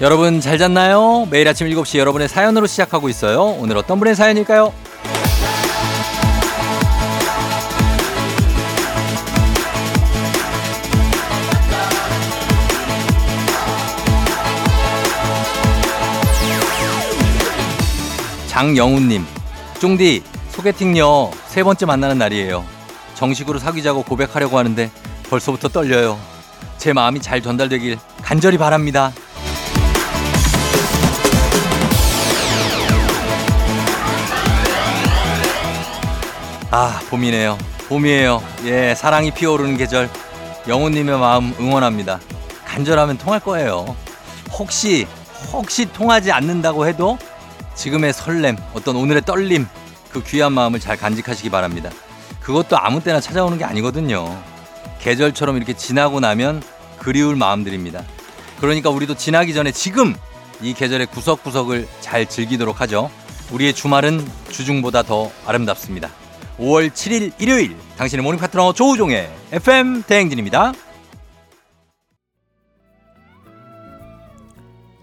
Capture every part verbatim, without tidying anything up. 여러분 잘 잤나요? 매일 아침 일곱 시 여러분의 사연으로 시작하고 있어요. 오늘 어떤 분의 사연일까요? 장영훈님, 쫑디 소개팅녀 세 번째 만나는 날이에요. 정식으로 사귀자고 고백하려고 하는데 벌써부터 떨려요. 제 마음이 잘 전달되길 간절히 바랍니다. 아, 봄이네요. 봄이에요. 예, 사랑이 피어오르는 계절. 영훈님의 마음 응원합니다. 간절하면 통할 거예요. 혹시 혹시 통하지 않는다고 해도 지금의 설렘, 어떤 오늘의 떨림, 그 귀한 마음을 잘 간직하시기 바랍니다. 그것도 아무 때나 찾아오는 게 아니거든요. 계절처럼 이렇게 지나고 나면 그리울 마음들입니다. 그러니까 우리도 지나기 전에 지금 이 계절의 구석구석을 잘 즐기도록 하죠. 우리의 주말은 주중보다 더 아름답습니다. 오월 칠일 일요일, 당신의 모닝 파트너 조우종의 에프엠 대행진입니다.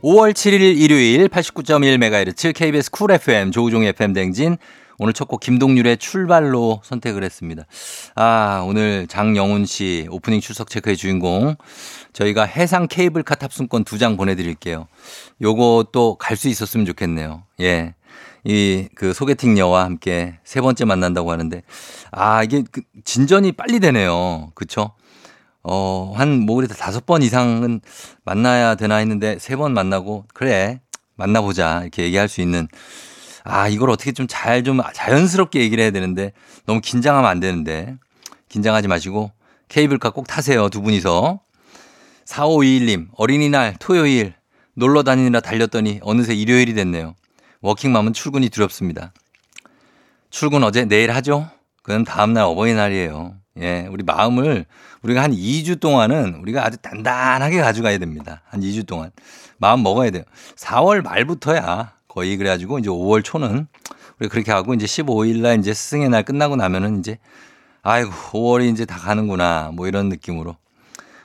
오월 칠일 일요일 팔십구 점 일 메가헤르츠 케이비에스 쿨 에프엠 조우종의 에프엠 대행진. 오늘 첫 곡 김동률의 출발로 선택을 했습니다. 아, 오늘 장영훈 씨 오프닝 출석 체크의 주인공. 저희가 해상 케이블카 탑승권 두 장 보내드릴게요. 요것도 갈 수 있었으면 좋겠네요. 예. 이 그 소개팅녀와 함께 세 번째 만난다고 하는데, 아, 이게 그 진전이 빨리 되네요. 그쵸? 어, 한, 뭐, 그래도 다섯 번 이상은 만나야 되나 했는데, 세 번 만나고, 그래, 만나보자. 이렇게 얘기할 수 있는, 아, 이걸 어떻게 좀 잘, 좀 자연스럽게 얘기를 해야 되는데, 너무 긴장하면 안 되는데, 긴장하지 마시고, 케이블카 꼭 타세요. 두 분이서. 사오이일님, 어린이날 토요일, 놀러 다니느라 달렸더니, 어느새 일요일이 됐네요. 워킹맘은 출근이 두렵습니다. 출근 어제, 내일 하죠? 그건 다음날 어버이날이에요. 예, 우리 마음을 우리가 한 이 주 동안은 우리가 아주 단단하게 가져가야 됩니다. 한 이 주 동안. 마음 먹어야 돼요. 사월 말부터야 거의 그래가지고 이제 오월 초는 우리 그렇게 하고 이제 십오일날 이제 스승의 날 끝나고 나면은 이제 아이고, 오월이 이제 다 가는구나. 뭐 이런 느낌으로.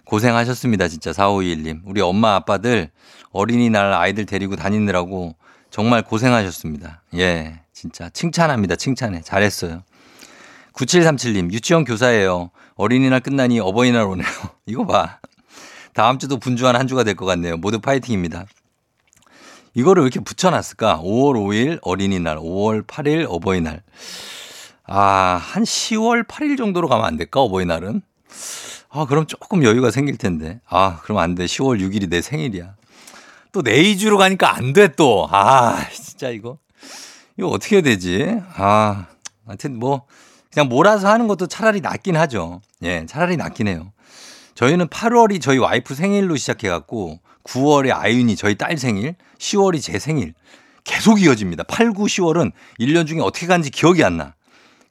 고생하셨습니다. 진짜 사오이일님. 우리 엄마 아빠들 어린이날 아이들 데리고 다니느라고 정말 고생하셨습니다. 예, 진짜 칭찬합니다. 칭찬해. 잘했어요. 구칠삼칠님, 유치원 교사예요. 어린이날 끝나니 어버이날 오네요. 이거 봐. 다음 주도 분주한 한 주가 될 것 같네요. 모두 파이팅입니다. 이거를 왜 이렇게 붙여놨을까? 오월 오일 어린이날, 오월 팔일 어버이날. 아, 한 시월 팔일 정도로 가면 안 될까? 어버이날은? 아, 그럼 조금 여유가 생길 텐데. 아, 그럼 안 돼. 시월 육일이 내 생일이야. 또 내이주로 가니까 안 돼, 또. 아, 진짜 이거. 이거 어떻게 해야 되지? 아, 하여튼 뭐. 그냥 몰아서 하는 것도 차라리 낫긴 하죠. 예, 차라리 낫긴 해요. 저희는 팔월이 저희 와이프 생일로 시작해갖고 구월에 아윤이 저희 딸 생일, 시월이 제 생일. 계속 이어집니다. 팔, 구, 시월은 일 년 중에 어떻게 간지 기억이 안 나.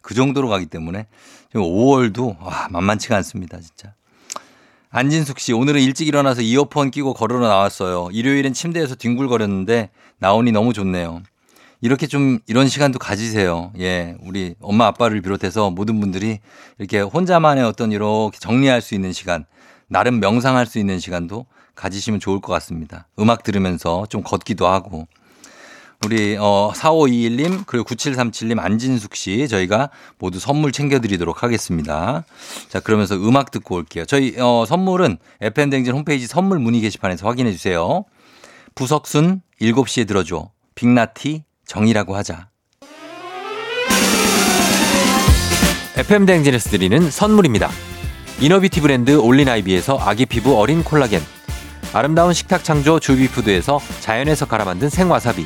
그 정도로 가기 때문에 지금 오월도 와, 만만치가 않습니다. 진짜. 안진숙 씨, 오늘은 일찍 일어나서 이어폰 끼고 걸으러 나왔어요. 일요일엔 침대에서 뒹굴거렸는데 나오니 너무 좋네요. 이렇게 좀 이런 시간도 가지세요. 예, 우리 엄마 아빠를 비롯해서 모든 분들이 이렇게 혼자만의 어떤 이렇게 정리할 수 있는 시간, 나름 명상할 수 있는 시간도 가지시면 좋을 것 같습니다. 음악 들으면서 좀 걷기도 하고. 우리 어, 사오이일님 그리고 구칠삼칠님 안진숙 씨 저희가 모두 선물 챙겨드리도록 하겠습니다. 자, 그러면서 음악 듣고 올게요. 저희 어, 선물은 에프엠 대행진 홈페이지 선물 문의 게시판에서 확인해 주세요. 부석순 일곱 시에 들어줘. 빅나티 정이라고 하자. 에프엠 대행진에서 드리는 선물입니다. 이너비티 브랜드 올린아이비에서 아기 피부 어린 콜라겐, 아름다운 식탁 창조 주비푸드에서 자연에서 갈아 만든 생와사비,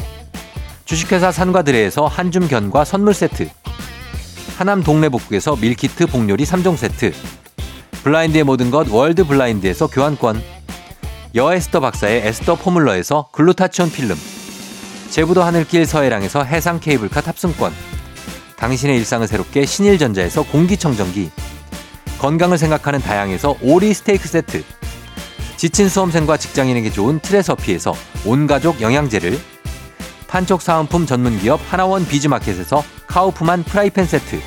주식회사 산과드레에서 한줌 견과 선물 세트, 하남 동래복국에서 밀키트 복요리 삼 종 세트, 블라인드의 모든 것 월드 블라인드에서 교환권, 여에스터 박사의 에스터 포뮬러에서 글루타치온 필름, 제부도 하늘길 서해랑에서 해상 케이블카 탑승권, 당신의 일상을 새롭게 신일전자에서 공기청정기, 건강을 생각하는 다양에서 오리 스테이크 세트, 지친 수험생과 직장인에게 좋은 트레서피에서 온가족 영양제를, 판촉 사은품 전문기업 하나원 비즈마켓에서 카우프만 프라이팬 세트,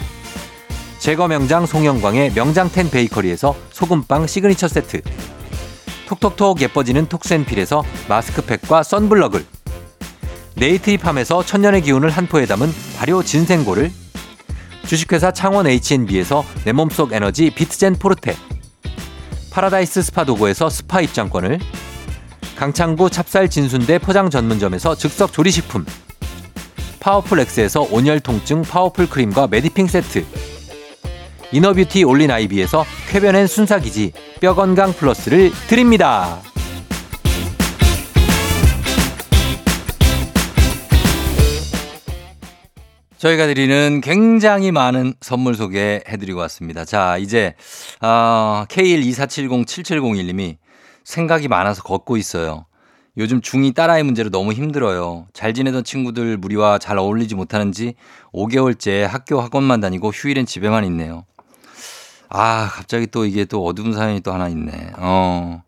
제거 명장 송영광의 명장텐 베이커리에서 소금빵 시그니처 세트, 톡톡톡 예뻐지는 톡센필에서 마스크팩과 선블럭을, 네이트리팜에서 천년의 기운을 한 포에 담은 발효 진생고를, 주식회사 창원 에이치앤비에서 내 몸속 에너지 비트젠 포르테, 파라다이스 스파 도고에서 스파 입장권을, 강창구 찹쌀 진순대 포장 전문점에서 즉석 조리식품, 파워풀 X에서 온열 통증 파워풀 크림과 메디핑 세트, 이너비티 올린 아이비에서 쾌변엔 순사기지 뼈건강 플러스를 드립니다. 저희가 드리는 굉장히 많은 선물 소개해드리고 왔습니다. 자, 이제 어, 케이 일 이사칠공 칠칠공일 님이 생각이 많아서 걷고 있어요. 요즘 중이 딸아이 문제로 너무 힘들어요. 잘 지내던 친구들 무리와 잘 어울리지 못하는지 오 개월째 학교 학원만 다니고 휴일엔 집에만 있네요. 아, 갑자기 또 이게 또 어두운 사연이 또 하나 있네. 어,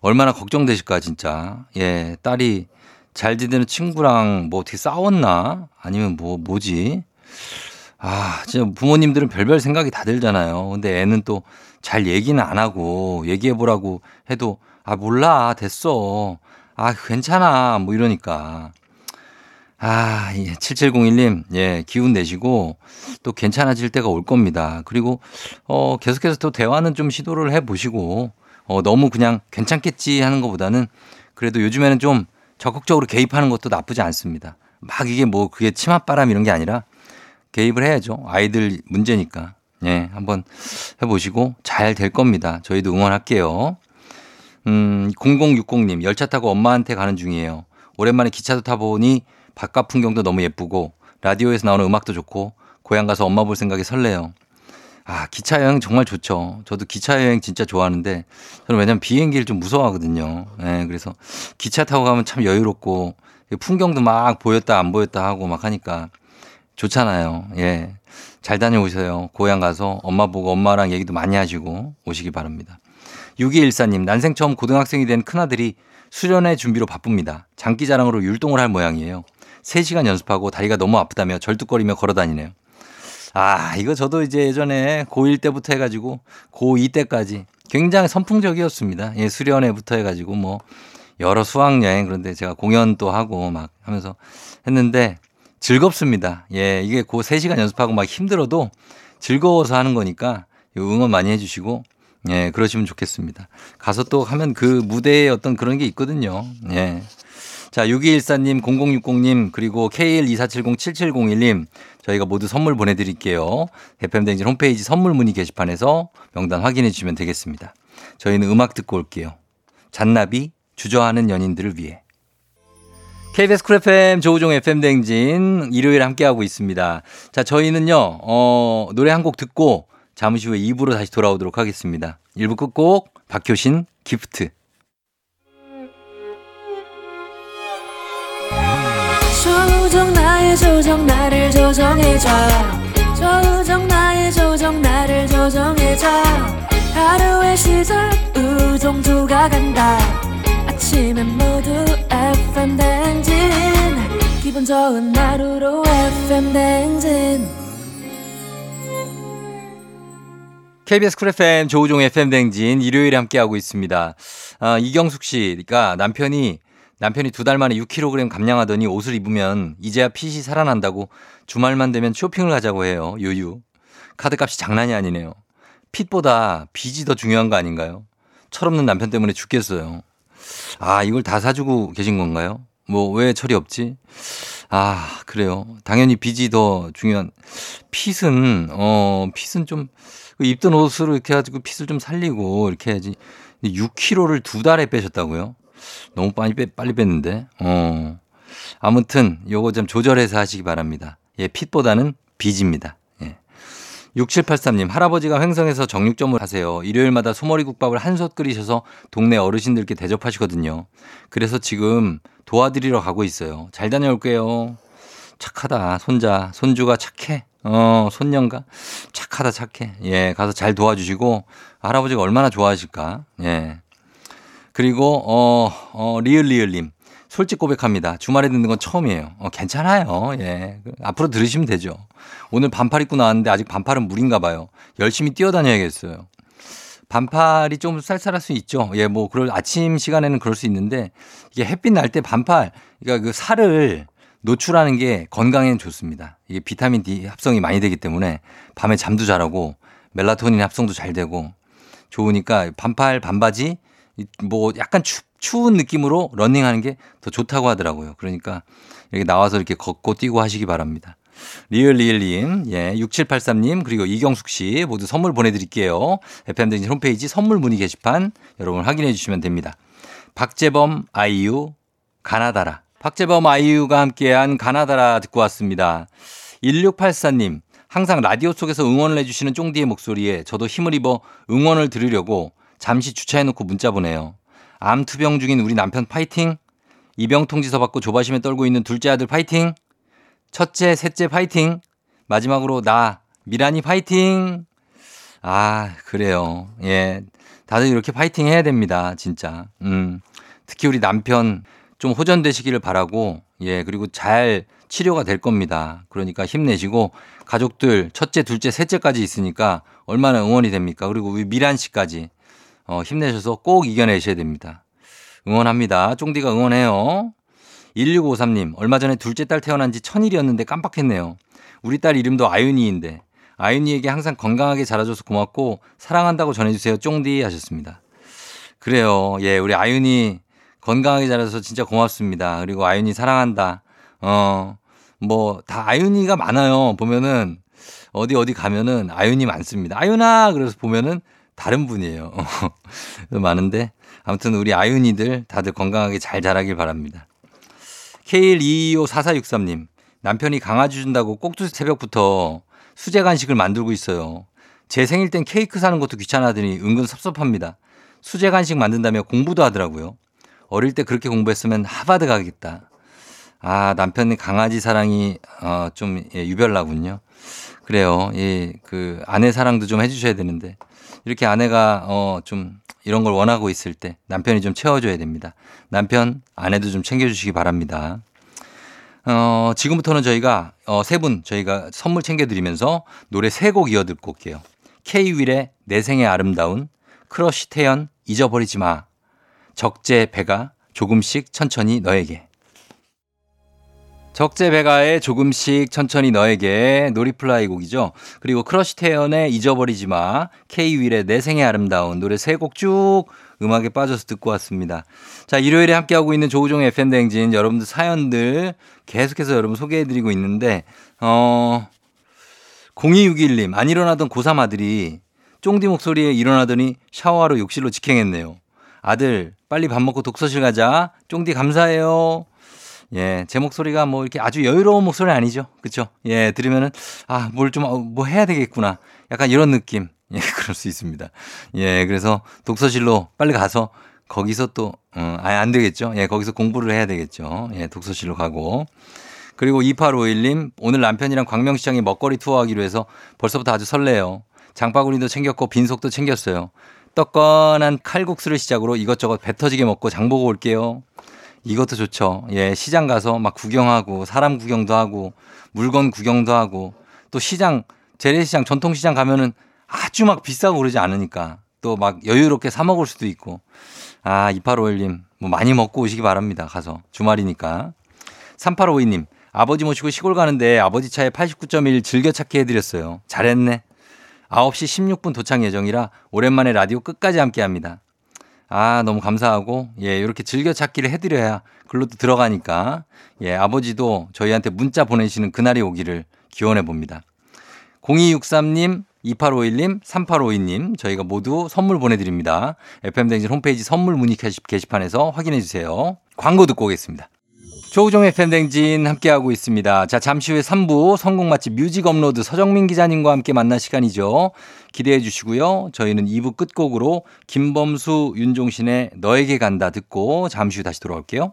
얼마나 걱정되실까, 진짜. 예, 딸이 잘 지내는 친구랑 뭐 어떻게 싸웠나? 아니면 뭐, 뭐지? 아, 진짜 부모님들은 별별 생각이 다 들잖아요. 근데 애는 또 잘 얘기는 안 하고 얘기해보라고 해도 아, 몰라. 됐어. 아, 괜찮아. 뭐 이러니까. 아, 예, 칠칠공일 님, 예, 기운 내시고 또 괜찮아질 때가 올 겁니다. 그리고, 어, 계속해서 또 대화는 좀 시도를 해보시고, 어, 너무 그냥 괜찮겠지 하는 것보다는 그래도 요즘에는 좀 적극적으로 개입하는 것도 나쁘지 않습니다. 막 이게 뭐 그게 치맛바람 이런 게 아니라 개입을 해야죠. 아이들 문제니까. 예, 한번 해보시고 잘 될 겁니다. 저희도 응원할게요. 음, 공공육공 님, 열차 타고 엄마한테 가는 중이에요. 오랜만에 기차도 타보니 바깥 풍경도 너무 예쁘고 라디오에서 나오는 음악도 좋고 고향 가서 엄마 볼 생각이 설레요. 아, 기차 여행 정말 좋죠. 저도 기차 여행 진짜 좋아하는데 저는 왜냐면 비행기를 좀 무서워하거든요. 예, 그래서 기차 타고 가면 참 여유롭고 풍경도 막 보였다 안 보였다 하고 막 하니까 좋잖아요. 예, 잘 다녀오세요. 고향 가서 엄마 보고 엄마랑 얘기도 많이 하시고 오시기 바랍니다. 육이일사 님, 난생 처음 고등학생이 된 큰아들이 수련회 준비로 바쁩니다. 장기자랑으로 율동을 할 모양이에요. 세 시간 연습하고 다리가 너무 아프다며 절뚝거리며 걸어다니네요. 아, 이거 저도 이제 예전에 고일 때부터 해가지고 고이 때까지 굉장히 선풍적이었습니다. 예, 수련회부터 해가지고 뭐 여러 수학여행, 그런데 제가 공연도 하고 막 하면서 했는데 즐겁습니다. 예, 이게 고 세 시간 연습하고 막 힘들어도 즐거워서 하는 거니까 응원 많이 해주시고, 예, 그러시면 좋겠습니다. 가서 또 하면 그 무대에 어떤 그런 게 있거든요. 예. 자, 육이일사 님, 공공육공 님, 그리고 케이 일 이사칠공 칠칠공일 님, 저희가 모두 선물 보내드릴게요. 에프엠 대행진 홈페이지 선물 문의 게시판에서 명단 확인해 주시면 되겠습니다. 저희는 음악 듣고 올게요. 잔나비, 주저하는 연인들을 위해. 케이비에스 쿨 에프엠, 조우종 에프엠 대행진, 일요일 함께하고 있습니다. 자, 저희는요, 어, 노래 한 곡 듣고 잠시 후에 이 부로 다시 돌아오도록 하겠습니다. 일 부 끝곡, 박효신, 기프트. 조우종 나의 조정 나를 조정해줘. 조우종 나의 조정 나를 조정해줘. 하루의 시절 우종조가 간다. 아침엔 모두 에프엠 대행진. 기분 좋은 하루로 에프엠 대행진. 케이비에스 쿨 에프엠 조우종 에프엠 대행진 일요일에 함께하고 있습니다. 아, 이경숙 씨가 남편이 남편이 두 달 만에 육 킬로그램 감량하더니 옷을 입으면 이제야 핏이 살아난다고 주말만 되면 쇼핑을 가자고 해요. 유유. 카드값이 장난이 아니네요. 핏보다 빚이 더 중요한 거 아닌가요? 철없는 남편 때문에 죽겠어요. 아, 이걸 다 사주고 계신 건가요? 뭐 왜 철이 없지? 아, 그래요. 당연히 빚이 더 중요한. 핏은 어 핏은 좀 입던 옷으로 이렇게 해가지고 핏을 좀 살리고 이렇게 해야지. 육 킬로그램를 두 달에 빼셨다고요? 너무 빨리, 빼, 빨리 뺐는데. 어. 아무튼 요거 좀 조절해서 하시기 바랍니다. 예, 핏보다는 빚입니다. 예. 육칠팔삼 님 할아버지가 횡성에서 정육점을 하세요. 일요일마다 소머리국밥을 한솥 끓이셔서 동네 어르신들께 대접하시거든요. 그래서 지금 도와드리러 가고 있어요. 잘 다녀올게요. 착하다 손자. 손주가 착해. 어 손녀인가? 착하다 착해. 예, 가서 잘 도와주시고 할아버지가 얼마나 좋아하실까. 예. 그리고 어, 어 리을리을님. 솔직 고백합니다. 주말에 듣는 건 처음이에요. 어, 괜찮아요. 예. 앞으로 들으시면 되죠. 오늘 반팔 입고 나왔는데 아직 반팔은 무리인가 봐요. 열심히 뛰어다녀야겠어요. 반팔이 좀 쌀쌀할 수 있죠. 예, 뭐, 그럴, 아침 시간에는 그럴 수 있는데 이게 햇빛 날 때 반팔, 그러니까 그 살을 노출하는 게 건강에는 좋습니다. 이게 비타민 D 합성이 많이 되기 때문에 밤에 잠도 잘하고 멜라토닌 합성도 잘 되고 좋으니까 반팔, 반바지, 뭐 약간 춥 추운 느낌으로 러닝하는 게 더 좋다고 하더라고요. 그러니까 여기 나와서 이렇게 걷고 뛰고 하시기 바랍니다. 리얼리얼님, 예, 육칠팔삼 님 그리고 이경숙 씨 모두 선물 보내드릴게요. 에프엠 대행진 홈페이지 선물 문의 게시판 여러분 확인해 주시면 됩니다. 박재범 아이유 가나다라. 박재범 아이유가 함께한 가나다라 듣고 왔습니다. 일육팔사 님 항상 라디오 속에서 응원을 해주시는 쫑디의 목소리에 저도 힘을 입어 응원을 드리려고 잠시 주차해놓고 문자 보내요. 암 투병 중인 우리 남편 파이팅. 입영 통지서 받고 조바심에 떨고 있는 둘째 아들 파이팅. 첫째, 셋째 파이팅. 마지막으로 나 미란이 파이팅. 아 그래요. 예, 다들 이렇게 파이팅 해야 됩니다. 진짜. 음, 특히 우리 남편 좀 호전되시기를 바라고. 예, 그리고 잘 치료가 될 겁니다. 그러니까 힘내시고 가족들 첫째, 둘째, 셋째까지 있으니까 얼마나 응원이 됩니까? 그리고 우리 미란 씨까지. 어, 힘내셔서 꼭 이겨내셔야 됩니다. 응원합니다. 쫑디가 응원해요. 일육오삼 님 얼마 전에 둘째 딸 태어난 지 천일이었는데 깜빡했네요. 우리 딸 이름도 아윤이인데 아윤이에게 항상 건강하게 자라줘서 고맙고 사랑한다고 전해주세요. 쫑디 하셨습니다. 그래요. 예, 우리 아윤이 건강하게 자라줘서 진짜 고맙습니다. 그리고 아윤이 사랑한다. 어, 뭐 다 아윤이가 많아요. 보면은 어디 어디 가면은 아윤이 많습니다. 아윤아 그래서 보면은 다른 분이에요. 많은데 아무튼 우리 아윤이들 다들 건강하게 잘 자라길 바랍니다. 케이 일 이 이 오 사 사 육 삼 님 남편이 강아지 준다고 꼭두 새벽부터 수제 간식을 만들고 있어요. 제 생일 땐 케이크 사는 것도 귀찮아하더니 은근 섭섭합니다. 수제 간식 만든다며 공부도 하더라고요. 어릴 때 그렇게 공부했으면 하버드 가겠다. 아 남편의 강아지 사랑이 어, 좀 예, 유별나군요. 그래요. 예, 그 아내 사랑도 좀 해주셔야 되는데 이렇게 아내가 어, 좀 이런 걸 원하고 있을 때 남편이 좀 채워줘야 됩니다. 남편, 아내도 좀 챙겨주시기 바랍니다. 어, 지금부터는 저희가 어, 세 분 저희가 선물 챙겨드리면서 노래 세 곡 이어 듣고 올게요. K-윌의 내 생의 아름다운, 크러쉬 태연 잊어버리지 마, 적재 배가 조금씩 천천히 너에게. 적재배가의 조금씩 천천히 너에게 놀이플라이 곡이죠. 그리고 크러쉬 태연의 잊어버리지 마, K-윌의 내 생의 아름다운 노래 세 곡 쭉 음악에 빠져서 듣고 왔습니다. 자, 일요일에 함께하고 있는 조우종의 에프엠 대행진 여러분들 사연들 계속해서 여러분 소개해드리고 있는데 어, 공이육일 님 안 일어나던 고삼 아들이 쫑디 목소리에 일어나더니 샤워하러 욕실로 직행했네요. 아들 빨리 밥 먹고 독서실 가자. 쫑디 감사해요. 예, 제 목소리가 뭐 이렇게 아주 여유로운 목소리 아니죠. 그쵸? 예, 들으면은, 아, 뭘 좀, 뭐 해야 되겠구나. 약간 이런 느낌. 예, 그럴 수 있습니다. 예, 그래서 독서실로 빨리 가서 거기서 또, 음, 아예 안 되겠죠. 예, 거기서 공부를 해야 되겠죠. 예, 독서실로 가고. 그리고 이팔오일 님, 오늘 남편이랑 광명시장에 먹거리 투어하기로 해서 벌써부터 아주 설레요. 장바구니도 챙겼고 빈속도 챙겼어요. 떡건한 칼국수를 시작으로 이것저것 배 터지게 먹고 장보고 올게요. 이것도 좋죠. 예, 시장 가서 막 구경하고 사람 구경도 하고 물건 구경도 하고 또 시장 재래시장 전통시장 가면은 아주 막 비싸고 그러지 않으니까 또 막 여유롭게 사 먹을 수도 있고. 아, 이팔오일 님 뭐 많이 먹고 오시기 바랍니다. 가서 주말이니까. 삼팔오이 님 아버지 모시고 시골 가는데 아버지 차에 팔십구 점 일 즐겨찾기 해드렸어요. 잘했네. 아홉 시 십육 분 도착 예정이라 오랜만에 라디오 끝까지 함께합니다. 아, 너무 감사하고, 예, 이렇게 즐겨찾기를 해드려야 글로 또 들어가니까, 예, 아버지도 저희한테 문자 보내시는 그날이 오기를 기원해 봅니다. 공이육삼 님, 이팔오일 님, 삼팔오이 님, 저희가 모두 선물 보내드립니다. 에프엠 대행진 홈페이지 선물 문의 게시판에서 확인해 주세요. 광고 듣고 오겠습니다. 조우종 에프엠 대행진 함께하고 있습니다. 자, 잠시 후에 삼 부 성공 맛집 뮤직업로드 서정민 기자님과 함께 만날 시간이죠. 기대해 주시고요. 저희는 이 부 끝곡으로 김범수, 윤종신의 너에게 간다 듣고 잠시 후 다시 돌아올게요.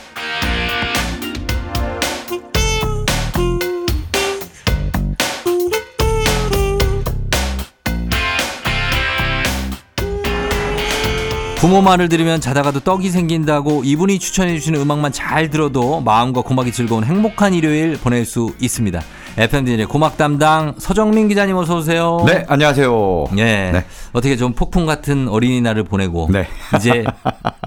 부모 말을 들으면 자다가도 떡이 생긴다고 이분이 추천해 주시는 음악만 잘 들어도 마음과 고막이 즐거운 행복한 일요일 보낼 수 있습니다. 에프엠 대행진의 고막 담당 서정민 기자님 어서 오세요. 네, 안녕하세요. 예, 네. 어떻게 좀 폭풍 같은 어린이날을 보내고 네. 이제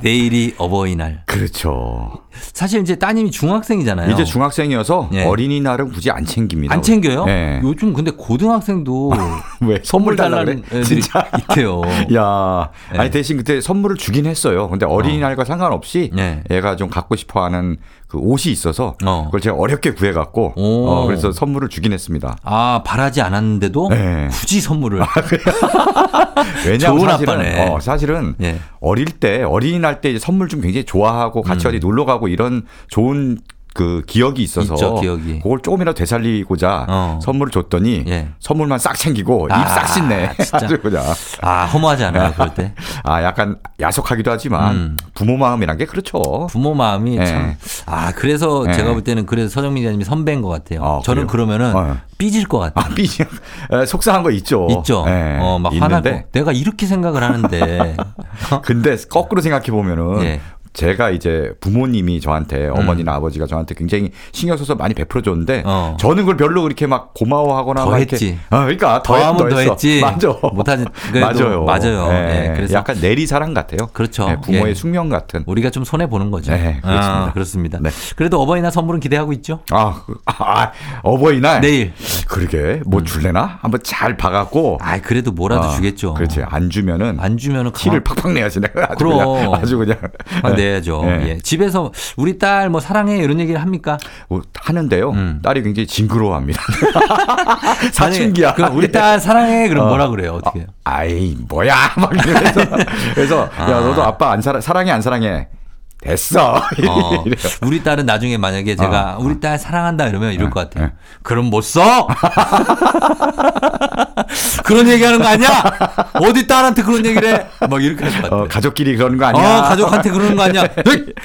내일이 어버이날. 그렇죠. 사실 이제 따님이 중학생이잖아요. 이제 중학생이어서 예. 어린이날은 굳이 안 챙깁니다. 안 챙겨요? 예. 요즘 근데 고등학생도 왜 선물 달라 그래? 진짜 있대요. 야, 예. 아니 대신 그때 선물을 주긴 했어요. 근데 어린이날과 어. 상관없이 예. 얘가 좀 갖고 싶어하는 그 옷이 있어서 어. 그걸 제가 어렵게 구해갖고 어, 그래서 선물을 주긴 했습니다. 아, 바라지 않았는데도 네. 굳이 선물을. 아, 왜냐하면 좋은 사실은, 아빠네. 어, 사실은 네. 어릴 때 어린이날 때 이제 선물 좀 굉장히 좋아하고 같이 음. 어디 놀러 가고 이런 좋은 그 기억이 있어서 있죠, 기억이. 그걸 조금이라도 되살리고자 어. 선물을 줬더니 예. 선물만 싹 챙기고 아, 입 싹 씻네. 진짜. 아, 허무하지 않아요 그럴 때? 아, 약간 야속하기도 하지만 음. 부모 마음이란 게 그렇죠. 부모 마음이 예. 참. 아, 그래서 예. 제가 볼 때는 그래서 서정민 기자님이 선배인 것 같아요. 아, 저는 그래요? 그러면은 어. 삐질 것 같아요. 아, 삐질. 속상한 거 있죠. 있죠. 예. 어, 막 화나고 내가 이렇게 생각을 하는데. 근데 거꾸로 생각해 보면은. 예. 제가 이제 부모님이 저한테 어머니나 음. 아버지가 저한테 굉장히 신경 써서 많이 베풀어 줬는데 어. 저는 그걸 별로 그렇게 막 고마워하거나 막 이렇게 어, 그러니까 더, 더, 더, 더 했지. 맞아. 못하지. 맞아요. 맞아요. 네. 네. 그래서 약간 내리사랑 같아요. 그렇죠. 네. 부모의 예. 숙명 같은. 우리가 좀 손해 보는 거죠. 네. 그렇습니다. 아, 그렇습니다. 네. 그래도 어버이날 선물은 기대하고 있죠. 아, 아 어버이날 내일. 그러게 뭐 음. 줄래나? 한번 잘 봐갖고. 아, 그래도 뭐라도 어, 주겠죠. 그렇지. 안 주면은 안 주면은 티를 가만... 팍팍 내야지. 내가 아주 그럼 그냥, 아주 그냥. 아, 네. 해야죠. 네. 예. 집에서 우리 딸 뭐 사랑해 이런 얘기를 합니까? 뭐 하는데요. 음. 딸이 굉장히 징그러워합니다. 사춘기야. 그럼 우리 딸 사랑해 그럼 어. 뭐라 그래요? 어떻게? 아, 아이 뭐야 막 이러면서 그래서 아. 야 너도 아빠 안 사랑 사랑해 안 사랑해. 됐어. 어, 우리 딸은 나중에 만약에 제가 어, 어. 우리 딸 사랑한다 이러면 이럴 어, 것 같아요. 어. 그럼 못 써? 그런 얘기하는 거 아니야? 어디 딸한테 그런 얘기를 해? 막 이렇게 할 것 같아요. 어, 가족끼리 그러는 거 아니야? 어, 가족한테 그러는 거 아니야?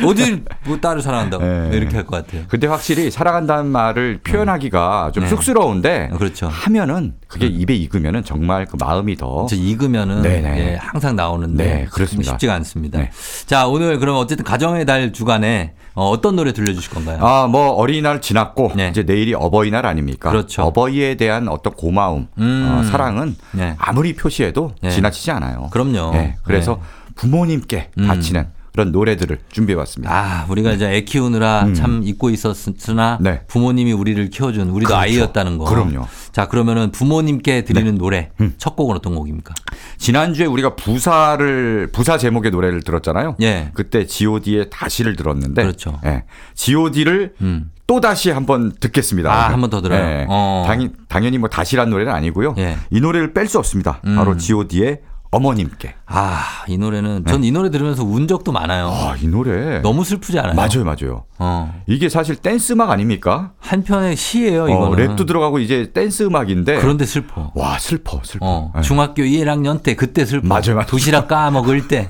어디 뭐 딸을 사랑한다고 네. 이렇게 할 것 같아요. 근데 확실히 사랑한다는 말을 표현하기가 좀 네. 쑥스러운데 그렇죠. 하면은 그게 음. 입에 익으면은 정말 그 마음이 더 익으면은 예, 항상 나오는데 네, 그렇습니다. 쉽지가 않습니다. 네. 자, 오늘 그럼 어쨌든 가정 달 주간에 어떤 노래 들려주실 건가요? 아, 뭐 어린이날 지났고 네. 이제 내일이 어버이날 아닙니까? 그렇죠. 어버이에 대한 어떤 고마움, 음. 어, 사랑은 네. 아무리 표시해도 네. 지나치지 않아요. 그럼요. 네. 그래서 네. 부모님께 바치는 음. 그런 노래들을 준비해봤습니다. 아, 우리가 네. 이제 애 키우느라 음. 참 잊고 있었으나 네. 부모님이 우리를 키워준 우리도 그렇죠. 아이였다는 거. 그럼요. 자, 그러면은 부모님께 드리는 네. 노래 음. 첫 곡은 어떤 곡입니까? 지난주에 우리가 부사를 부사 제목의 노래를 들었잖아요. 예. 그때 지 오 디의 다시를 들었는데 그렇죠. 예. 지 오 디를 음. 또 다시 한번 듣겠습니다. 아, 한 번 더 들어요. 예. 어. 당연, 당연히 뭐 다시란 노래는 아니고요. 예. 이 노래를 뺄 수 없습니다. 음. 바로 지 오 디의 어머님께. 아, 이 노래는 전 이 네. 노래 들으면서 운 적도 많아요. 아, 이 노래 너무 슬프지 않아요? 맞아요, 맞아요. 어. 이게 사실 댄스 음악 아닙니까? 한편의 시예요, 이거는. 어, 랩도 들어가고 이제 댄스 음악인데. 그런데 슬퍼. 와, 슬퍼, 슬퍼. 어, 중학교 네. 일 학년 때 그때 슬퍼. 맞아요, 맞아요. 도시락 까먹을 때.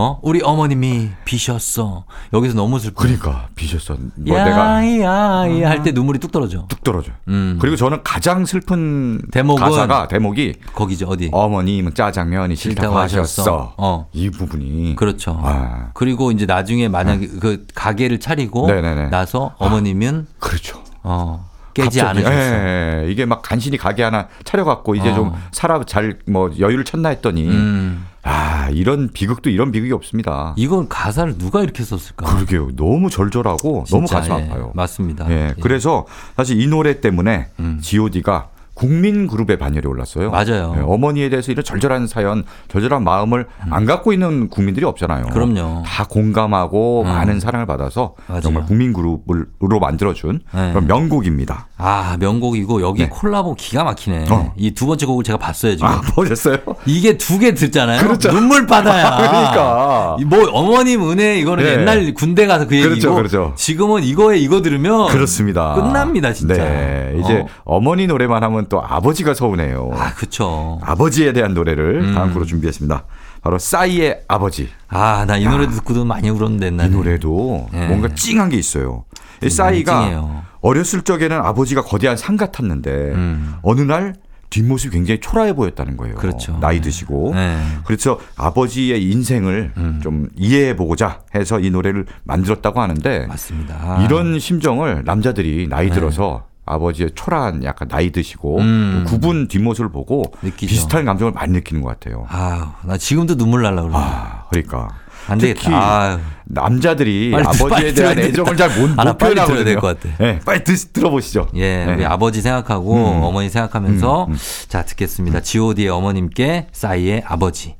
어? 우리 어머님이 비셨어. 여기서 너무 슬퍼. 그러니까 비셨어. 뭐 야, 내가 야야 할 때 눈물이 뚝 떨어져. 뚝 떨어져. 음. 그리고 저는 가장 슬픈 대목은 가사가 대목이 거기죠. 어디? 어머님은 짜장면이 싫다고 하셨어. 하셨어. 어. 이 부분이. 그렇죠. 아. 그리고 이제 나중에 만약에 네. 그 가게를 차리고 네네네. 나서 어머님은 아. 그렇죠. 어. 깨지 않으셨어요. 예, 이게 막 간신히 가게 하나 차려갖고 이제 어. 좀 살아 잘 뭐 여유를 찾나 했더니 음. 아 이런 비극도 이런 비극이 없습니다. 이건 가사를 누가 이렇게 썼을까? 그러게요. 너무 절절하고 진짜, 너무 가슴 예, 아파요. 맞습니다. 예, 예. 그래서 사실 이 노래 때문에 음. 지오디가 국민 그룹의 반열에 올랐어요. 맞아요. 예, 어머니에 대해서 이런 절절한 사연, 절절한 마음을 음. 안 갖고 있는 국민들이 없잖아요. 그럼요. 다 공감하고 음. 많은 사랑을 받아서 맞아요. 정말 국민 그룹으로 만들어준 네. 그런 명곡입니다. 아 명곡이고 여기 네. 콜라보 기가 막히네. 어. 이 두 번째 곡을 제가 봤어요 지금. 아, 보셨어요? 이게 두 개 듣잖아요. 그렇죠. 눈물바다야. 그러니까. 뭐 어머님 은혜 이거는 네. 옛날 군대 가서 그 얘기고. 그렇죠, 그렇죠. 지금은 이거에 이거 들으면. 그렇습니다. 끝납니다 진짜. 네. 이제 어. 어머니 노래만 하면. 또 아버지가 서운해요. 아, 그렇죠. 아버지에 대한 노래를 음. 다음 곡으로 준비했습니다. 바로 싸이의 아버지. 아, 나 이 노래 듣고도 많이 울었는데 옛날에. 이 노래도 네. 뭔가 찡한 게 있어요. 이 싸이가 찡해요. 어렸을 적에는 아버지가 거대한 산 같았는데 음. 어느 날 뒷모습이 굉장히 초라해 보였다는 거예요. 그렇죠. 나이 드시고. 네. 그래서 아버지의 인생을 음. 좀 이해해보고자 해서 이 노래를 만들었다고 하는데 맞습니다. 이런 심정을 남자들이 나이 네. 들어서 아버지의 초라한 약간 나이 드시고 음. 구분 뒷모습을 보고 느끼죠. 비슷한 감정을 많이 느끼는 것 같아요. 아, 나 지금도 눈물 날라 그러네. 아, 그러니까. 안 되겠다. 특히 아. 남자들이 빨리, 아버지에 빨리 대한 애정을 잘 못 표현하고 들어야 될 것 같아. 네, 빨리 드, 들어보시죠. 예, 네. 우리 아버지 생각하고 음. 어머니 생각하면서 음. 음. 자 듣겠습니다. 음. 지오디의 어머님께 싸이의 아버지.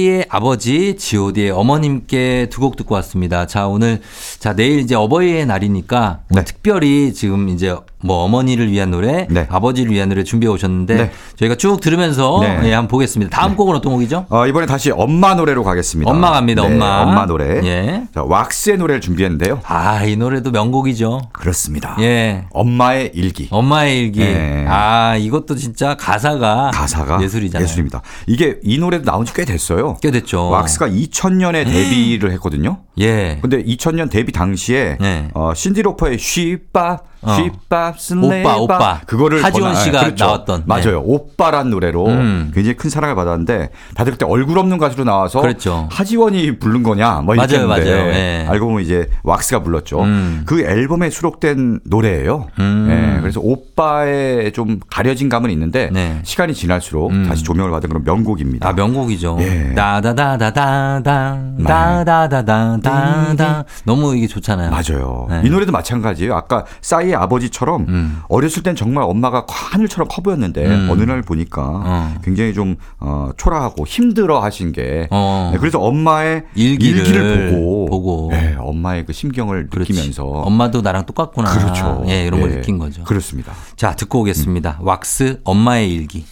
싸이의 아버지, 지오디의 어머님께 두 곡 듣고 왔습니다. 자, 오늘, 자, 내일 이제 어버이의 날이니까 네. 특별히 지금 이제 뭐 어머니를 위한 노래, 네. 아버지를 위한 노래 준비해 오셨는데 네. 저희가 쭉 들으면서 네. 예, 한번 보겠습니다. 다음 네. 곡은 어떤 곡이죠? 어, 이번에 다시 엄마 노래로 가겠습니다. 엄마 갑니다, 네, 엄마. 엄마 노래. 예. 자, 왁스의 노래를 준비했는데요. 아, 이 노래도 명곡이죠. 그렇습니다. 예. 엄마의 일기. 엄마의 일기. 예. 아, 이것도 진짜 가사가, 가사가 예술이잖아요. 예술입니다. 이게 이 노래도 나온 지 꽤 됐어요. 됐어요. 꽤 됐죠. 왁스가 이천 년에 데뷔를 했거든요. 예. 근데 이천 년 데뷔 당시에 네. 어, 신디로퍼의 쉬밥, 쉬밥, 슬레이밥. 오빠, 오빠. 그거를 하지원 씨가 그렇죠. 나왔던. 맞아요. 네. 오빠란 노래로 음. 굉장히 큰 사랑을 받았는데 다들 그때 얼굴 없는 가수로 나와서 그렇죠. 하지원이 부른 거냐 뭐 이렇게 맞아요, 했는데 맞아요. 네. 알고 보면 이제 왁스가 불렀죠. 음. 그 앨범에 수록된 노래예요. 음. 네. 그래서 오빠의 좀 가려진 감은 있는데 네. 시간이 지날수록 음. 다시 조명을 받은 그런 명곡입니다. 아, 명곡이죠. 네. 다다다다다다다다다다다 너무 이게 좋잖아요. 맞아요. 네. 이 노래도 마찬가지예요. 아까 싸이의 아버지처럼 음. 어렸을 땐 정말 엄마가 하늘처럼 커 보였는데 음. 어느 날 보니까 어. 굉장히 좀 어, 초라하고 힘들어하신 게 어. 네, 그래서 엄마의 일기를, 일기를 보고, 보고. 네, 엄마의 그 심경을 그렇지. 느끼면서 엄마도 나랑 똑같구나. 그렇죠. 네, 이런 네. 걸 느낀 거죠. 그렇습니다. 자 듣고 오겠습니다. 음. 왁스 엄마의 일기.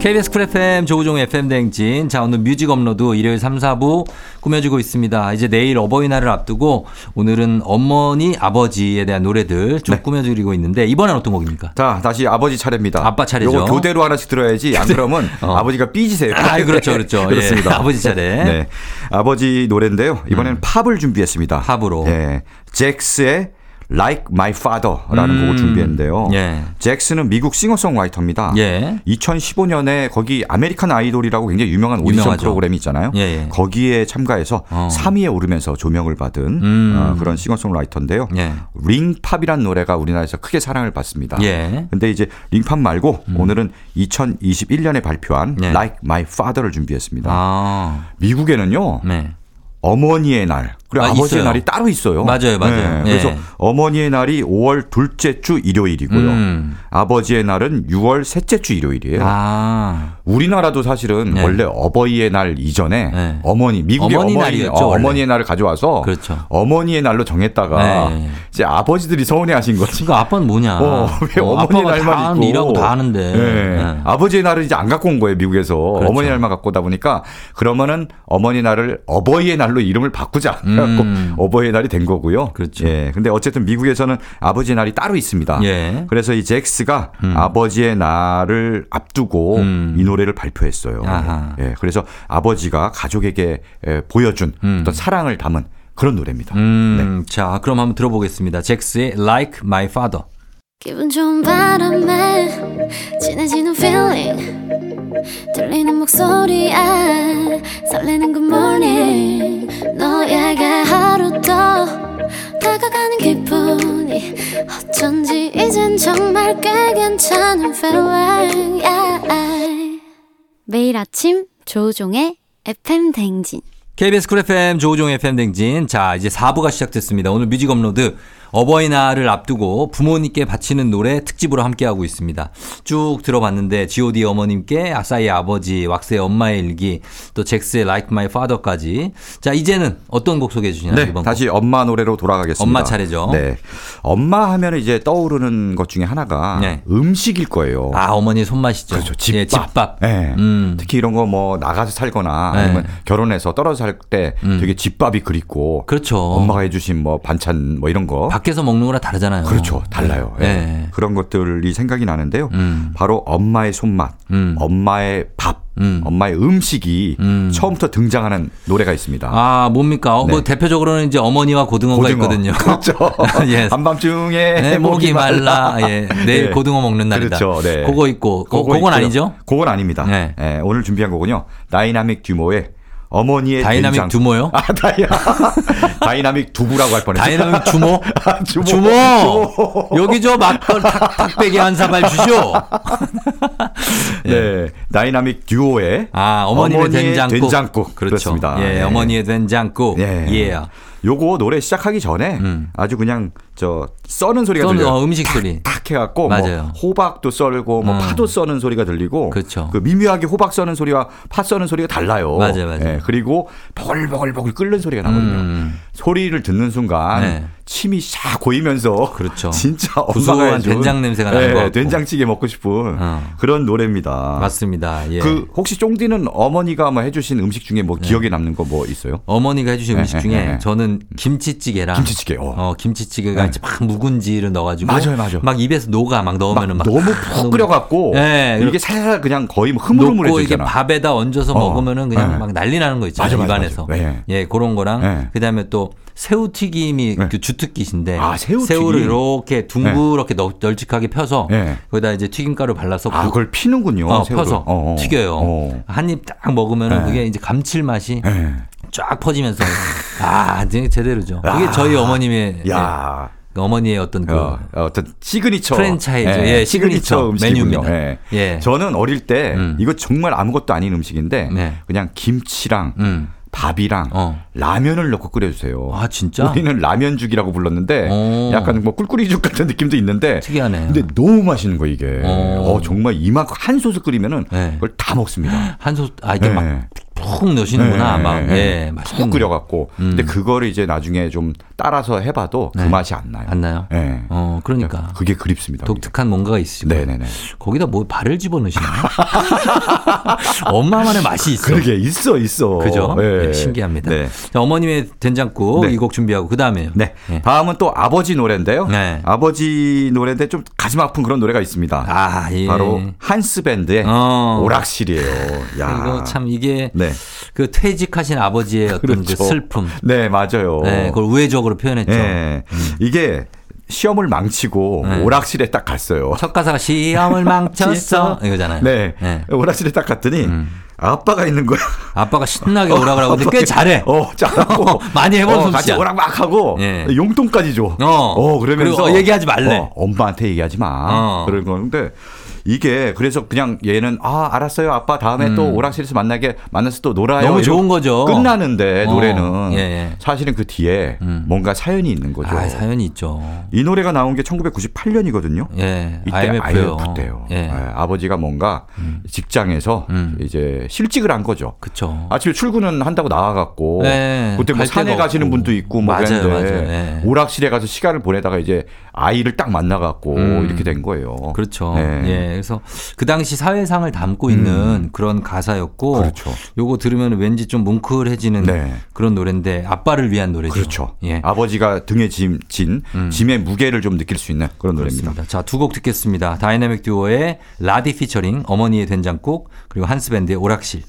케이비에스 쿨 에프엠 조우종 에프엠 대행진. 자 오늘 뮤직업로드 일요일 삼, 사부 꾸며주고 있습니다. 이제 내일 어버이날을 앞두고 오늘은 어머니 아버지에 대한 노래들 쭉 네. 꾸며드리고 있는데 이번엔 어떤 곡입니까? 자 다시 아버지 차례입니다. 아빠 차례죠. 이거 교대로 하나씩 들어야지 안 그러면 어. 아버지가 삐지세요. 아 그렇죠 그렇죠. 그렇습니다. 예, 아버지 차례. 네. 아버지 노래인데요. 이번에는 음. 팝을 준비했습니다. 팝으로. 네. 잭스의 Like My Father라는 음. 곡을 준비했는데요. 예. 잭스는 미국 싱어송라이터입니다. 예. 이천십오 년에 거기 아메리칸 아이돌이라고 굉장히 유명한 오디션 유명하죠. 프로그램이 있잖아요. 예예. 거기에 참가해서 어. 삼 위에 오르면서 조명을 받은 음. 어, 그런 싱어송라이터인데요. 예. 링팝이라는 노래가 우리나라에서 크게 사랑을 받습니다. 그런데 예. 이제 링팝 말고 음. 오늘은 이천이십일 년에 발표한 예. Like My Father를 준비했습니다. 아. 미국에는요. 네. 어머니의 날 그리고 아, 아버지의 있어요. 날이 따로 있어요. 맞아요, 맞아요. 네, 그래서 예. 어머니의 날이 오월 둘째 주 일요일이고요. 음. 아버지의 날은 유월 셋째 주 일요일이에요. 아. 우리나라도 사실은 예. 원래 어버이의 날 이전에 예. 어머니 미국의 어머니, 어머니 날이었죠, 어, 어머니의 날을 가져와서 그렇죠. 어머니의 날로 정했다가 예. 이제 아버지들이 서운해하신 거지. 그러니까 아빠는 뭐냐? 어, 왜 어, 어머니 날만 있고 일하고 다 하는데 예. 예. 아버지의 날을 이제 안 갖고 온 거예요, 미국에서. 그렇죠. 어머니 날만 갖고 오다 보니까 그러면은 어머니 날을 어버이의 날로 이름을 바꾸자. 음. 그래갖고 음. 어버이날이 된 거고요. 그렇죠. 예. 근데 어쨌든 미국에서는 아버지의 날이 따로 있습니다. 예. 그래서 이 잭스가 음. 아버지의 날을 앞두고 음. 이 노래를 발표했어요. 아하. 예. 그래서 아버지가 가족에게 보여준 음. 어떤 사랑을 담은 그런 노래입니다. 음. 네. 자, 그럼 한번 들어보겠습니다. 잭스의 Like My Father. 기분 좋은 바람에 진해지는 feeling 들리는 목소리에 설레는 good morning 너에게 하루 더 다가가는 기분이 어쩐지 이젠 정말 꽤 괜찮은 feeling yeah. 매일 아침 조우종의 에프엠 대행진 케이비에스 쿨 에프엠 조우종 에프엠 대행진. 자, 이제 사 부가 시작됐습니다. 오늘 뮤직업로드 어버이날을 앞두고 부모님께 바치는 노래 특집으로 함께하고 있습니다. 쭉 들어봤는데 지오디 어머님께 아싸이의 아버지, 왁스의 엄마의 일기, 또 잭스의 Like My Father까지. 자, 이제는 어떤 곡 소개해 주시나요? 네, 이번 다시 곡. 엄마 노래로 돌아가겠습니다. 엄마 차례죠. 네, 엄마 하면 이제 떠오르는 것 중에 하나가 네. 음식일 거예요. 아, 어머니 손맛이죠. 그렇죠. 집밥. 예, 집밥. 네. 음. 특히 이런 거 뭐 나가서 살거나 네. 아니면 결혼해서 떨어져 살 때 음. 되게 집밥이 그립고. 그렇죠. 엄마가 해주신 뭐 반찬 뭐 이런 거. 밖에서 먹는 거랑 다르잖아요. 그렇죠. 달라요. 네. 네. 그런 것들이 생각이 나는데요. 음. 바로 엄마의 손맛, 음. 엄마의 밥, 음. 엄마의 음식이 음. 처음부터 등장하는 노래가 있습니다. 아, 뭡니까? 어, 네. 뭐 대표적으로는 이제 어머니와 고등어가 고등어. 있거든요. 그렇죠. 예. 한밤중에 네, 목이 말라. 예. 내일 네. 고등어 먹는 날이다. 그렇죠. 네. 그거 있고. 그거 그건 있고요. 아니죠? 그건 아닙니다. 네. 네. 오늘 준비한 거군요. 다이나믹 듀오의 어머니의 다이나믹 된장. 두모요? 아, 다이, 다이나믹 두부라고 할 뻔했어요. 다이나믹 주모? 아, 주모. 주모. 주모. 여기 저 막걸 탁배기 한 사발 주시오. 네. 네, 다이나믹 듀오의 아, 어머니의, 어머니의 된장국. 된장국. 그렇죠. 그렇습니다. 예, 네. 어머니의 된장국. 예. 예. 요거 노래 시작하기 전에 음. 아주 그냥 저 써는 소리가 써는, 들려요. 어, 음식 탁, 소리. 탁 해갖고 맞아요. 뭐 호박도 썰고 뭐 음. 파도 써는 소리가 들리고 그렇죠. 그 미묘하게 호박 써는 소리와 파 써는 소리가 달라요. 맞아요. 맞아요. 네, 그리고 버글버글버글 끓는 소리가 나거든요. 음. 소리를 듣는 순간 네. 침이 샥 고이면서 그렇죠. 진짜 엄마가 해준 된장 냄새가 나는 네, 것 같고. 된장찌개 먹고 싶은 어. 그런 노래입니다. 맞습니다. 예. 그 혹시 쫑디는 어머니가 뭐 해주신 음식 중에 뭐 네. 기억에 남는 거 뭐 있어요? 어머니가 해주신 네, 음식 중에 네, 네. 저는 김치찌개랑 김치찌개. 어, 어 김치찌개가 네. 막 묵은지를 넣어가지고 맞아요, 맞아요. 막 입에서 녹아 막 넣으면은 막, 막 너무 푹 끓여갖고 네, 이게 살살 그냥 거의 뭐 흐물흐물해지잖아. 이게 밥에다 얹어서 어. 먹으면은 그냥 네. 막 난리 나는 거 있잖아요. 맞아, 입안에서. 맞아, 맞아. 예, 그런 거랑 네. 그다음에 또 새우튀김이 네. 주특기신데 아, 새우 새우를 이렇게 둥그렇게 네. 널찍하게 펴서 네. 거기다 이제 튀김가루 발라서 아, 그걸 피는군요. 어, 펴서 어어. 튀겨요. 어어. 한 입 딱 먹으면 네. 그게 이제 감칠맛이 네. 쫙 퍼지면서 아, 제대로죠. 야. 그게 저희 어머님의 야. 네. 어머니의 어떤 그 어, 어떤 시그니처 프랜차이즈, 예, 예, 시그니처, 시그니처 메뉴입니다. 예. 예. 저는 어릴 때 음. 이거 정말 아무것도 아닌 음식인데 네. 그냥 김치랑 음. 밥이랑 어. 라면을 넣고 끓여주세요. 아, 진짜? 우리는 라면죽이라고 불렀는데 오. 약간 뭐 꿀꿀이죽 같은 느낌도 있는데 특이하네. 근데 너무 맛있는 거 이게. 어, 정말 이만큼 한 소스 끓이면은 네. 그걸 다 먹습니다. 한 소스 아 이게 네. 막. 푹 넣으시는구나. 네, 막 네, 네, 맛있게 끓여갖고. 음. 근데 그거를 이제 나중에 좀 따라서 해봐도 그 네. 맛이 안 나요. 안 나요? 네. 어, 그러니까. 그게 그립습니다. 독특한 그게. 뭔가가 있으시고. 네네네. 거기다 뭐 발을 집어넣으시나요? 엄마만의 맛이 있어. 그러게 있어 있어. 그죠? 네. 네, 신기합니다. 네. 자, 어머님의 된장국 네. 이 곡 준비하고 그 다음에요. 네. 네. 다음은 또 아버지 노래인데요. 네. 아버지 노래인데 좀 가슴 아픈 그런 노래가 있습니다. 아, 예. 바로 한스 밴드의 어. 오락실이에요. 야. 이거 참 이게. 네. 그 퇴직하신 아버지의 어떤 그렇죠. 그 슬픔. 네, 맞아요. 네, 그걸 우회적으로 표현했죠. 네. 음. 이게 시험을 망치고 네. 오락실에 딱 갔어요. 첫 가사가 시험을 망쳤어. 이거잖아요. 네. 네. 오락실에 딱 갔더니 음. 아빠가 있는 거야. 아빠가 신나게 오락을 하고 근데 꽤 잘해. 어, 잘하고. 많이 해본 솜씨야. 어, 같이 오락 막 하고 예. 용돈까지 줘. 어, 어 그러면서 어, 얘기하지 말래. 어, 엄마한테 얘기하지 마. 어. 그런 건데 이게 그래서 그냥 얘는 아 알았어요 아빠 다음에 음. 또 오락실에서 만나게 만나서 또 놀아요. 너무 좋은 거죠. 끝나는데 노래는 어, 예, 예. 사실은 그 뒤에 음. 뭔가 사연이 있는 거죠. 아, 사연이 있죠. 이 노래가 나온 게 천구백구십팔 년이거든요. 예, 이때 아이엠에프요. 아이엠에프 때요. 예. 네, 아버지가 뭔가 음. 직장에서 음. 이제 실직을 한 거죠. 그렇죠. 아침에 출근은 한다고 나와갖고 예, 그때 뭐 산에 가시는 없고. 분도 있고 뭐 맞아요, 맞아요. 예. 오락실에 가서 시간을 보내다가 이제 아이를 딱 만나갖고 음. 이렇게 된 거예요. 그렇죠. 네. 예. 그래서 그 당시 사회상을 담고 있는 음. 그런 가사였고 그렇죠. 요거 들으면 왠지 좀 뭉클해지는 네. 그런 노래인데 아빠를 위한 노래죠. 그렇죠. 예. 아버지가 등에 짐, 진 음. 짐의 무게를 좀 느낄 수 있는 그런 그렇습니다. 노래입니다. 자, 두 곡 듣겠습니다. 다이나믹 듀오의 라디 피처링 어머니의 된장국 그리고 한스밴드의 오락실.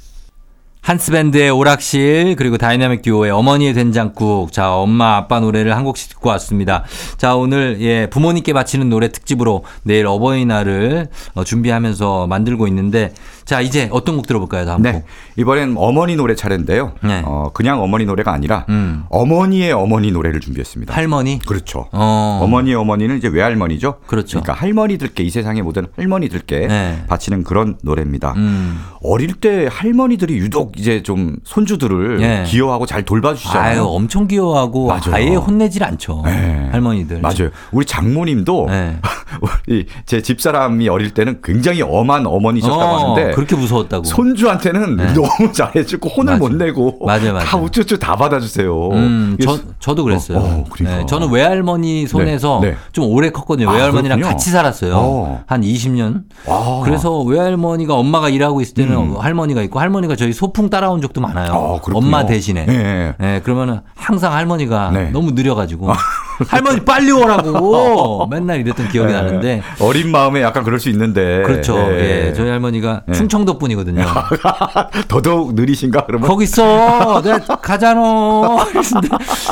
한스밴드의 오락실 그리고 다이나믹 듀오의 어머니의 된장국. 자, 엄마 아빠 노래를 한 곡씩 듣고 왔습니다. 자, 오늘 예, 부모님께 바치는 노래 특집으로 내일 어버이날을 어, 준비하면서 만들고 있는데 자, 이제 어떤 곡 들어볼까요? 다음 네. 곡. 이번엔 어머니 노래 차례인데요. 네. 어, 그냥 어머니 노래가 아니라 음. 어머니의 어머니 노래를 준비했습니다. 할머니? 그렇죠. 어. 어머니의 어머니는 이제 외할머니죠. 그렇죠. 그러니까 할머니들께 이 세상의 모든 할머니들께 네. 바치는 그런 노래입니다. 음. 어릴 때 할머니들이 유독 이제 좀 손주들을 예. 귀여워하고 잘 돌봐주시잖아요. 아유, 엄청 귀여워하고 맞아요. 아예 혼내질 않죠. 예. 할머니들. 맞아요. 우리 장모님도 예. 우리 제 집사람이 어릴 때는 굉장히 엄한 어머니셨다고 어, 하는데 그렇게 무서웠다고. 손주한테는 예. 너무 잘해주고 혼을 맞아. 못 내고 맞아요, 맞아요. 다 우쭈쭈 다 받아주세요. 음, 저, 저도 그랬어요. 어, 어, 그러니까. 예. 저는 외할머니 손에서 네, 네. 좀 오래 컸거든요. 외할머니랑 아, 같이 살았어요. 어. 한 이십 년. 아. 그래서 외할머니가 엄마가 일하고 있을 때는 음. 할머니가 있고 할머니가 저희 소풍 따라온 적도 많아요. 아, 엄마 대신에. 네. 네, 그러면 항상 할머니가 네. 너무 느려가지고 아, 할머니 빨리 오라고 맨날 이랬던 기억이 네. 나는데 어린 마음에 약간 그럴 수 있는데 그렇죠. 네. 예, 저희 할머니가 네. 충청도 분이거든요. 더더욱 느리신가 그러면? 거기 있어. 내가 가잖아.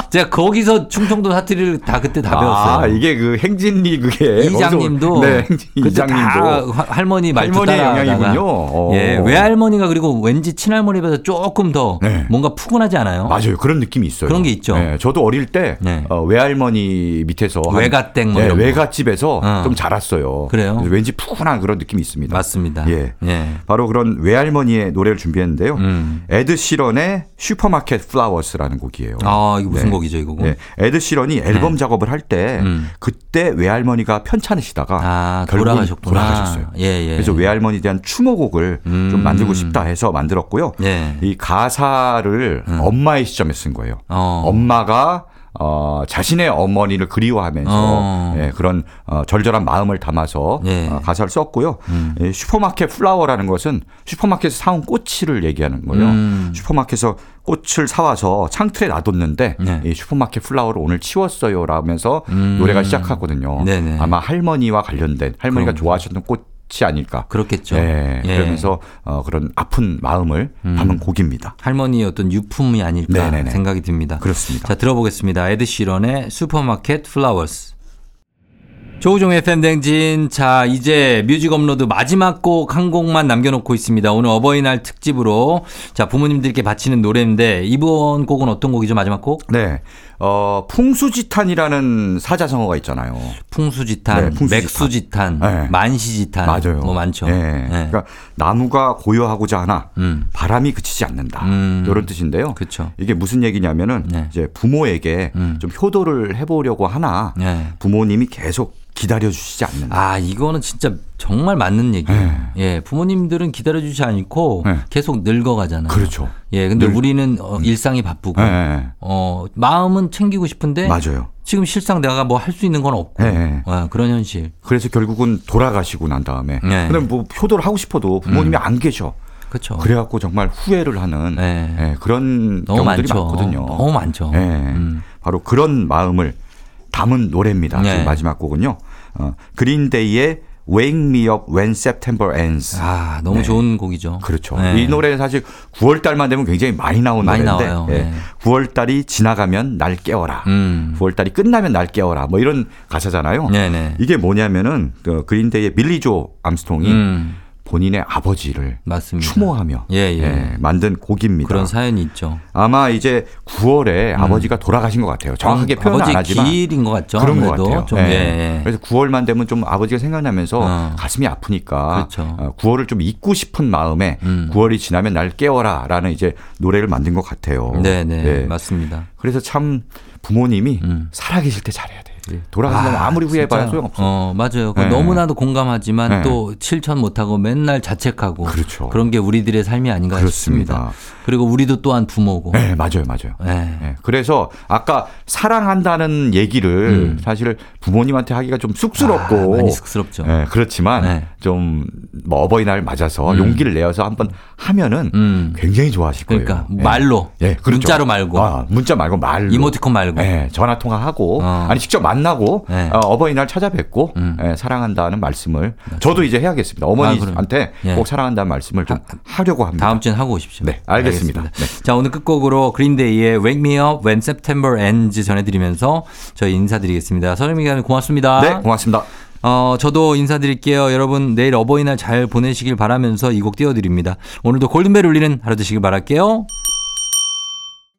제가 거기서 충청도 사투리를 다 그때 다 아, 배웠어요. 이게 그 행진리 그게 이장님도 네, 행진, 그때 이장님도. 다 할머니 말투 따라 영향이군요. 예, 외할머니가 그리고 왠지 친할머니 조금 더 네. 뭔가 푸근하지 않아요? 맞아요. 그런 느낌이 있어요. 그런 게 있죠. 네, 저도 어릴 때 네. 어, 외할머니 밑에서 외갓댁 네, 외갓집에서 어. 좀 자랐어요. 그래요? 왠지 푸근한 그런 느낌이 있습니다. 맞습니다. 예, 예. 바로 그런 외할머니의 노래를 준비했는데요. 음. 에드 시런의 슈퍼마켓 플라워스라는 곡이에요. 아, 이게 무슨 네. 곡이죠, 이 곡은? 네. 에드 시런이 앨범 네. 작업을 할 때 음. 그때 외할머니가 편찮으시다가 아, 돌아가셨구나. 돌아가셨어요. 예, 예. 그래서 외할머니에 대한 추모곡을 음. 좀 만들고 싶다 해서 만들었고요. 예. 이 가사를 음. 엄마의 시점에 쓴 거예요. 어. 엄마가 어, 자신의 어머니를 그리워하면서 어. 예, 그런 어, 절절한 마음을 담아서 예. 어, 가사를 썼고요. 음. 예, 슈퍼마켓 플라워라는 것은 슈퍼마켓에서 사온 꼬치를 얘기하는 거예요. 음. 슈퍼마켓에서 꽃을 사와서 창틀에 놔뒀는데 네. 이 슈퍼마켓 플라워를 오늘 치웠어요 라면서 음. 노래가 시작하거든요. 네네. 아마 할머니와 관련된 할머니가 그럼. 좋아하셨던 꽃 아닐까. 그렇겠죠. 예, 예. 그러면서 어, 그런 아픈 마음을 음. 담은 곡입니다. 할머니의 어떤 유품이 아닐까 네네네. 생각이 듭니다. 그렇습니다. 자, 들어보겠습니다. 에드 시런의 슈퍼마켓 플라워스. 조우종 에프엠 대행진. 자, 이제 뮤직업로드 마지막 곡 한 곡만 남겨놓고 있습니다. 오늘 어버이날 특집으로 자 부모님들께 바치는 노래인데 이번 곡은 어떤 곡이죠? 마지막 곡? 네. 어, 풍수지탄이라는 사자성어가 있잖아요. 풍수지탄, 네, 풍수지탄. 맥수지탄, 네. 만시지탄, 맞아요. 뭐 많죠. 네. 네. 그러니까 나무가 고요하고자 하나 음. 바람이 그치지 않는다. 음. 이런 뜻인데요. 그쵸. 이게 무슨 얘기냐면은 네. 이제 부모에게 음. 좀 효도를 해보려고 하나 네. 부모님이 계속 기다려주시지 않는다. 아, 이거는 진짜 정말 맞는 얘기예요. 네. 예, 부모님들은 기다려주지 않고 네. 계속 늙어가잖아요. 그렇죠. 예, 근데 늙... 우리는 어, 일상이 바쁘고 네. 어, 마음은 챙기고 싶은데 맞아요. 지금 실상 내가 뭐 할 수 있는 건 없고 네. 와, 그런 현실. 그래서 결국은 돌아가시고 난 다음에 네. 근데 뭐 효도를 하고 싶어도 부모님이 음. 안 계셔. 그렇죠. 그래갖고 정말 후회를 하는 네. 예, 그런 경우들이 많죠. 많거든요. 너무 많죠. 예, 음. 바로 그런 마음을 담은 노래입니다. 네. 지금 마지막 곡은요. 어, 그린데이의 Wake Me Up When September Ends. 아, 너무 네. 좋은 곡이죠. 그렇죠. 네. 이 노래는 사실 구월 달만 되면 굉장히 많이 나오는 많이 노래인데 나와요. 네. 네. 구월 달이 지나가면 날 깨워라. 음. 구월 달이 끝나면 날 깨워라. 뭐 이런 가사잖아요. 네네. 이게 뭐냐면은 그 그린데이의 빌리 조 암스트롱이 음. 본인의 아버지를 맞습니다. 추모하며 예, 예. 예, 만든 곡입니다. 그런 사연이 있죠. 아마 이제 구월에 음. 아버지가 돌아가신 것 같아요. 정확하게 표현은 안 하지만. 아버지 기일인 것 같죠. 그런 것 같아요. 좀 예. 예. 그래서 구월만 되면 좀 아버지가 생각나면서 어. 가슴이 아프니까 그렇죠. 구월을 좀 잊고 싶은 마음에 음. 구월이 지나면 날 깨워라 라는 이제 노래를 만든 것 같아요. 네네 예. 맞습니다. 그래서 참 부모님이 음. 살아계실 때 잘해야 돼요. 돌아가면 아, 아무리 후회해봐야 소용없어. 어, 맞아요. 네. 너무나도 공감하지만 네. 또 실천 못하고 맨날 자책하고 그렇죠. 그런 게 우리들의 삶이 아닌가 그렇습니다. 싶습니다. 그리고 우리도 또한 부모고. 네, 맞아요, 맞아요. 네. 네. 그래서 아까 사랑한다는 얘기를 음. 사실 부모님한테 하기가 좀 쑥스럽고 아, 많이 쑥스럽죠. 네, 그렇지만 네. 좀 뭐 어버이날 맞아서 음. 용기를 내어서 한번 하면은 음. 굉장히 좋아하실 그러니까 거예요. 그러니까 말로, 네. 네, 그렇죠. 문자로 말고, 아, 문자 말고 말로, 이모티콘 말고, 네, 전화 통화하고, 어. 아니 직접 만나고 네. 어, 어버이날 찾아뵙고 음. 네, 사랑한다는 말씀을 맞죠. 저도 이제 해야겠습니다. 어머니한테 아, 네. 꼭 사랑한다는 말씀을 좀 아, 하려고 합니다. 다음 주엔 하고 오십시오. 네, 알겠습니다. 알겠습니다. 네. 자, 오늘 끝곡으로 그린데이의 Wake Me Up When September Ends 전해드리면서 저희 인사드리겠습니다. 서정민 기자님 고맙습니다. 네, 고맙습니다. 어, 저도 인사드릴게요. 여러분 내일 어버이날 잘 보내시길 바라면서 이 곡 띄워드립니다. 오늘도 골든벨 울리는 하루 되시길 바랄게요.